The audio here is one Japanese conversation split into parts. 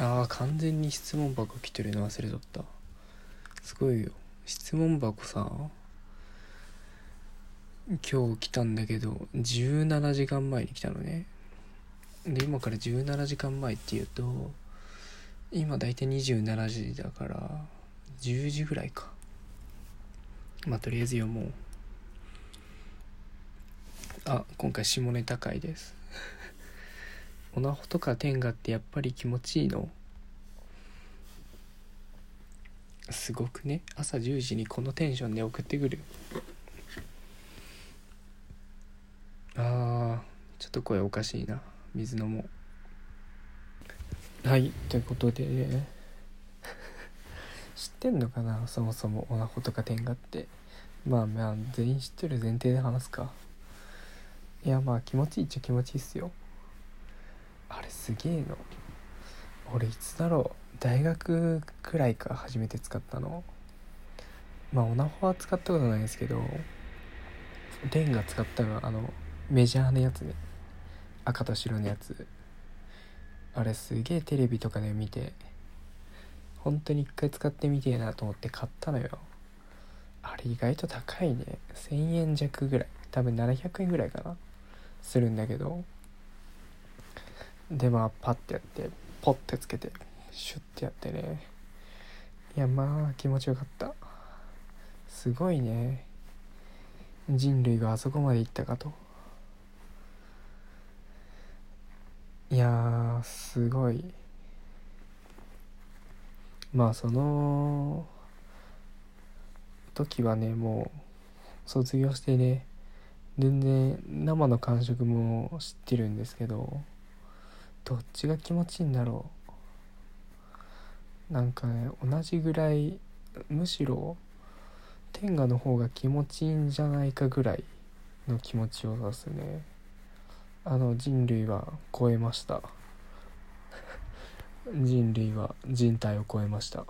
ああ、完全に質問箱来てるの忘れとった。すごいよ、質問箱さ、今日来たんだけど17時間前に来たのね。で今から17時間前っていうと、今だいたい27時だから10時ぐらいか。まあとりあえず読もう。あ、今回下ネタ回です。オナホとかテンガってやっぱり気持ちいいの？すごくね。朝10時にこのテンションで送ってくる。あー、ちょっと声おかしいな。水飲もう。はい、ということで、知ってんのかな、そもそもオナホとかテンガって。まあまあ全員知ってる前提で話すか。いや、まあ気持ちいいっちゃ気持ちいいっすよ。あれすげえの。俺いつだろう、大学くらいか初めて使ったの。まあオナホは使ったことないですけど、テンガ使ったのはあのメジャーのやつね、赤と白のやつ。あれすげえテレビとかで見て、本当に一回使ってみてえなと思って買ったのよ。あれ意外と高いね。1000円弱ぐらい、多分700円ぐらいかな、するんだけど。でまあパッてやってポッてつけてシュッてやってね。いや、まあ気持ちよかった。すごいね、人類があそこまで行ったかと。いやー、すごい。まあその時はね、もう卒業してね、全然生の感触も知ってるんですけど、どっちが気持ちいいんだろう。なんかね、同じぐらい、むしろテンガの方が気持ちいいんじゃないかぐらいの気持ちを出すね。人類は超えました人類は人体を超えました。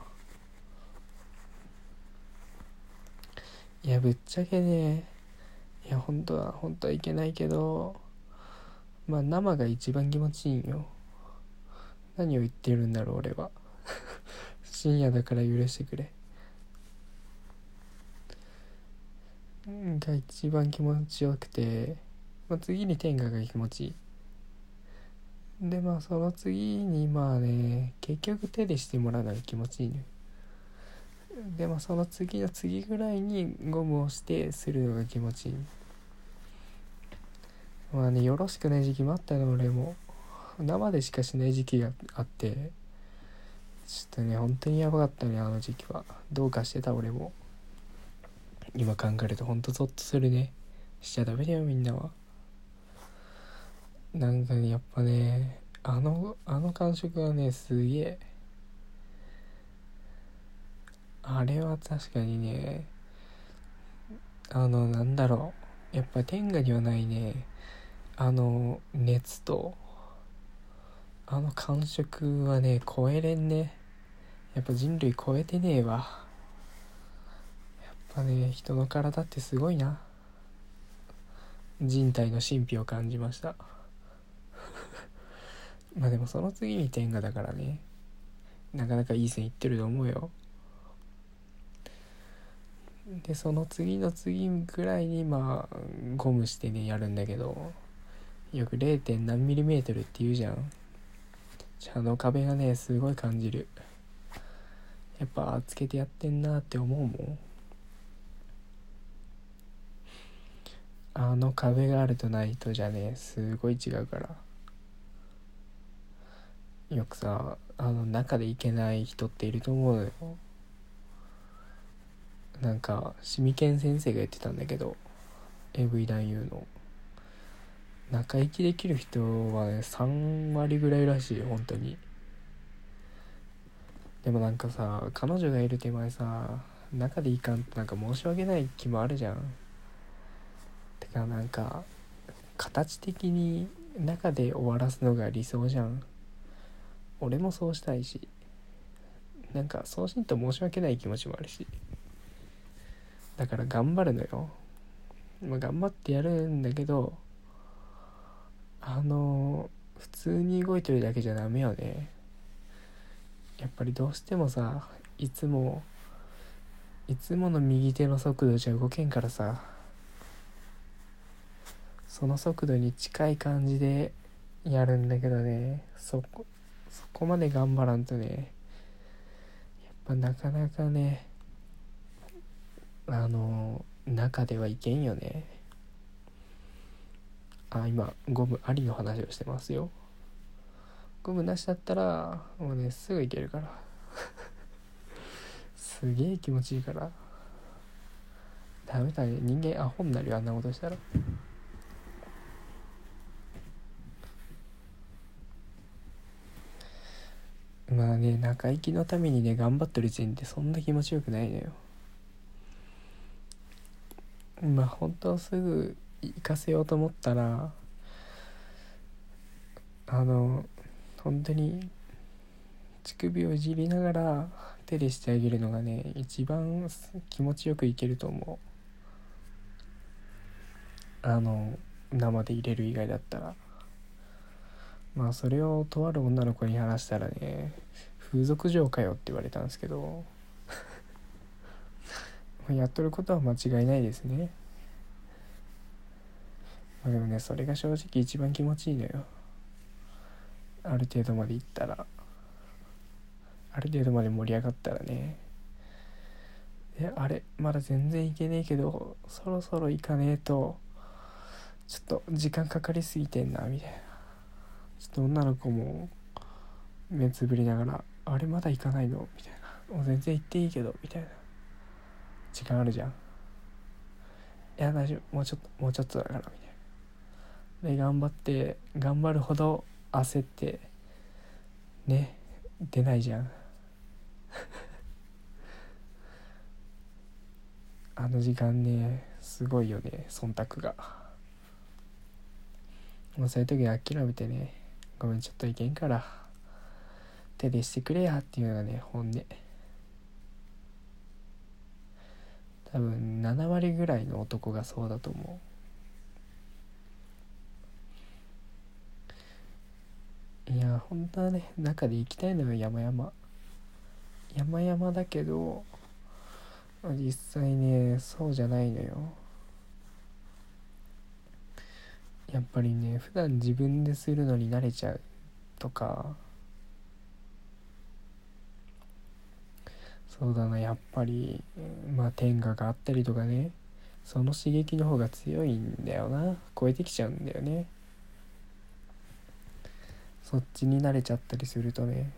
いや、ぶっちゃけね、いや本当はいけないけど、まあ生が一番気持ちいいんよ。何を言ってるんだろう俺は深夜だから許してくれ。が一番気持ちよくて、まあ、次にテンガが気持ちいい。でまあその次にまあね、結局手でしてもらうのが気持ちいいね。でまあその次の次ぐらいにゴムをしてするのが気持ちいい。まあね、よろしくない時期もあったの。俺も生でしかしない時期があって、ちょっとね本当にやばかったね、あの時期は。どうかしてた俺も。今考えるとほんとゾッとするね。しちゃダメだよみんなは。なんかね、やっぱね、あの感触はね、すげえ。あれは確かにね、なんだろう、やっぱテンガにはないね、熱とあの感触はね、超えれんね。やっぱ人類超えてねえわ。やっぱね、人の体ってすごいな。人体の神秘を感じましたまあでもその次にテンガだからね、なかなかいい線いってると思うよ。でその次の次ぐらいにまあゴムしてねやるんだけど、よく 0. 何ミリメートルって言うじゃん。あの壁がねすごい感じる。やっぱつけてやってんなって思うもん。あの壁があるとないとじゃねすごい違うから。よくさ、中でいけない人っていると思うのよ。なんかシミケン先生が言ってたんだけど、AV男優の中行きできる人はね3割ぐらいらしいよ本当に。でもなんかさ、彼女がいる手前さ、中でいかんとなんか申し訳ない気もあるじゃん。てかなんか形的に中で終わらすのが理想じゃん。俺もそうしたいし、なんかそうしんと申し訳ない気持ちもあるし、だから頑張るのよ。まあ、頑張ってやるんだけど、普通に動いてるだけじゃダメよね。やっぱりどうしてもさ、いつもの右手の速度じゃ動けんからさ、その速度に近い感じでやるんだけどね、そこまで頑張らんとね、やっぱなかなかね、中ではいけんよね。今ゴムありの話をしてますよ。ゴムなしだったらもうね、すぐいけるからすげえ気持ちいいから。ダメだね、人間アホになるよ、あんなことしたら。まあね、中行きのためにね頑張ってる時点でそんな気持ちよくないのよ。まあ本当はすぐ行かせようと思ったら、本当に乳首をいじりながら手でしてあげるのがね、一番気持ちよくいけると思う。生で入れる以外だったら。まあそれをとある女の子に話したらね、風俗嬢かよって言われたんですけどやっとることは間違いないですね。まあでもね、それが正直一番気持ちいいのよ。ある程度まで行ったら、ある程度まで盛り上がったらね、で、あれまだ全然行けねえけど、そろそろ行かねえとちょっと時間かかりすぎてんなみたいな、ちょっと女の子も目つぶりながら、あれまだ行かないのみたいな、もう全然行っていいけどみたいな、時間あるじゃん、いや大丈夫、もうちょっとだからみたいなで、頑張るほど焦ってね、出ないじゃんあの時間ね、すごいよね、忖度が。もうそういう時は諦めてね、ごめんちょっといけんから手でしてくれやっていうのがね、本音。多分7割ぐらいの男がそうだと思う。いや本当はね、中で行きたいのよ、山々だけど、実際ねそうじゃないのよ。やっぱりね、普段自分でするのに慣れちゃうとか、そうだな、やっぱりまあTENGAがあったりとかね、その刺激の方が強いんだよな、超えてきちゃうんだよね。そっちに慣れちゃったりするとね、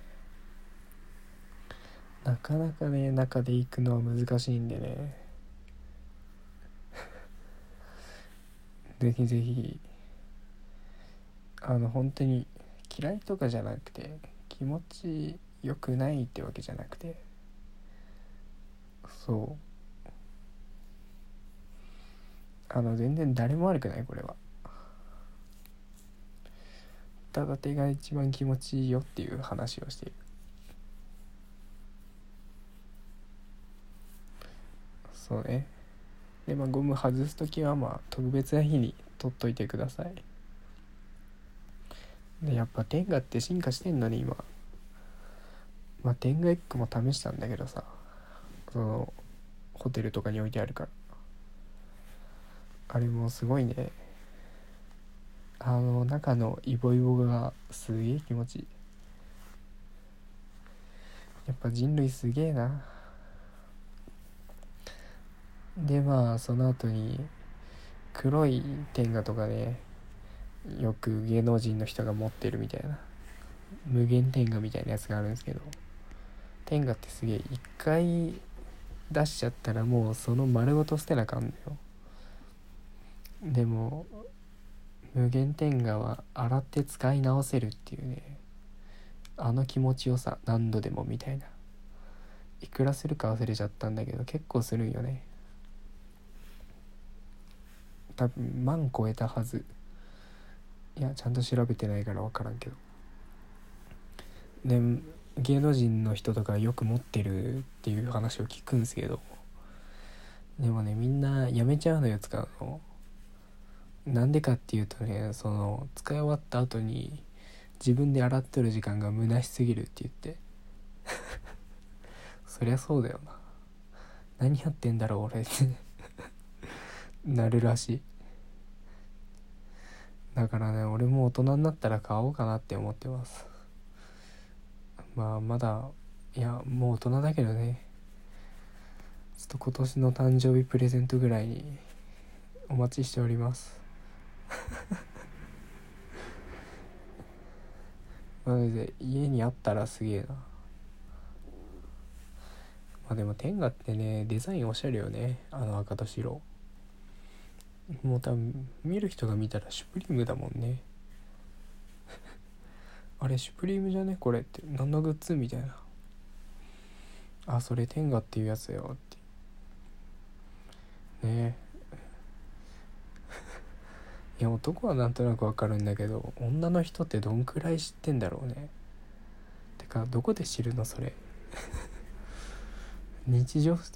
なかなかね中で行くのは難しいんでねぜひぜひ本当に嫌いとかじゃなくて、気持ちよくないってわけじゃなくて、そう全然誰も悪くない、これはただ手が一番気持ちいいよっていう話をしている。そうね。でまあゴム外すときはまあ特別な日に取っといてください。でやっぱTENGAって進化してんのね今。まあTENGAエッグも試したんだけどさ、そのホテルとかに置いてあるから、あれもすごいね、中のイボイボがすげえ気持ちいい。やっぱ人類すげえな。でまあその後に黒いTENGAとかね、よく芸能人の人が持ってるみたいな無限TENGAみたいなやつがあるんですけど、TENGAってすげえ、一回出しちゃったらもうその丸ごと捨てなあかんのよ。でも無限TENGAは洗って使い直せるっていうね、気持ちよさ、何度でもみたいな。いくらするか忘れちゃったんだけど、結構するんよね。多分万超えたはず。いやちゃんと調べてないから分からんけど。で芸能人の人とかよく持ってるっていう話を聞くんですけど、でもねみんなやめちゃうのよ、使うの。なんでかっていうとね、使い終わった後に自分で洗っとる時間が虚しすぎるって言ってそりゃそうだよな、何やってんだろう俺ってなるらしい。だからね、俺も大人になったら買おうかなって思ってます。まあまだ、いやもう大人だけどね、ちょっと今年の誕生日プレゼントぐらいにお待ちしておりますなので家にあったらすげえな。まあでもテンガってね、デザインおしゃれよね。あの赤と白、もう多分見る人が見たらシュプリームだもんねあれシュプリームじゃねこれって、何のグッズみたいな、あそれテンガっていうやつだよってねいや男はなんとなくわかるんだけど、女の人ってどんくらい知ってんだろうね。てかどこで知るのそれ日常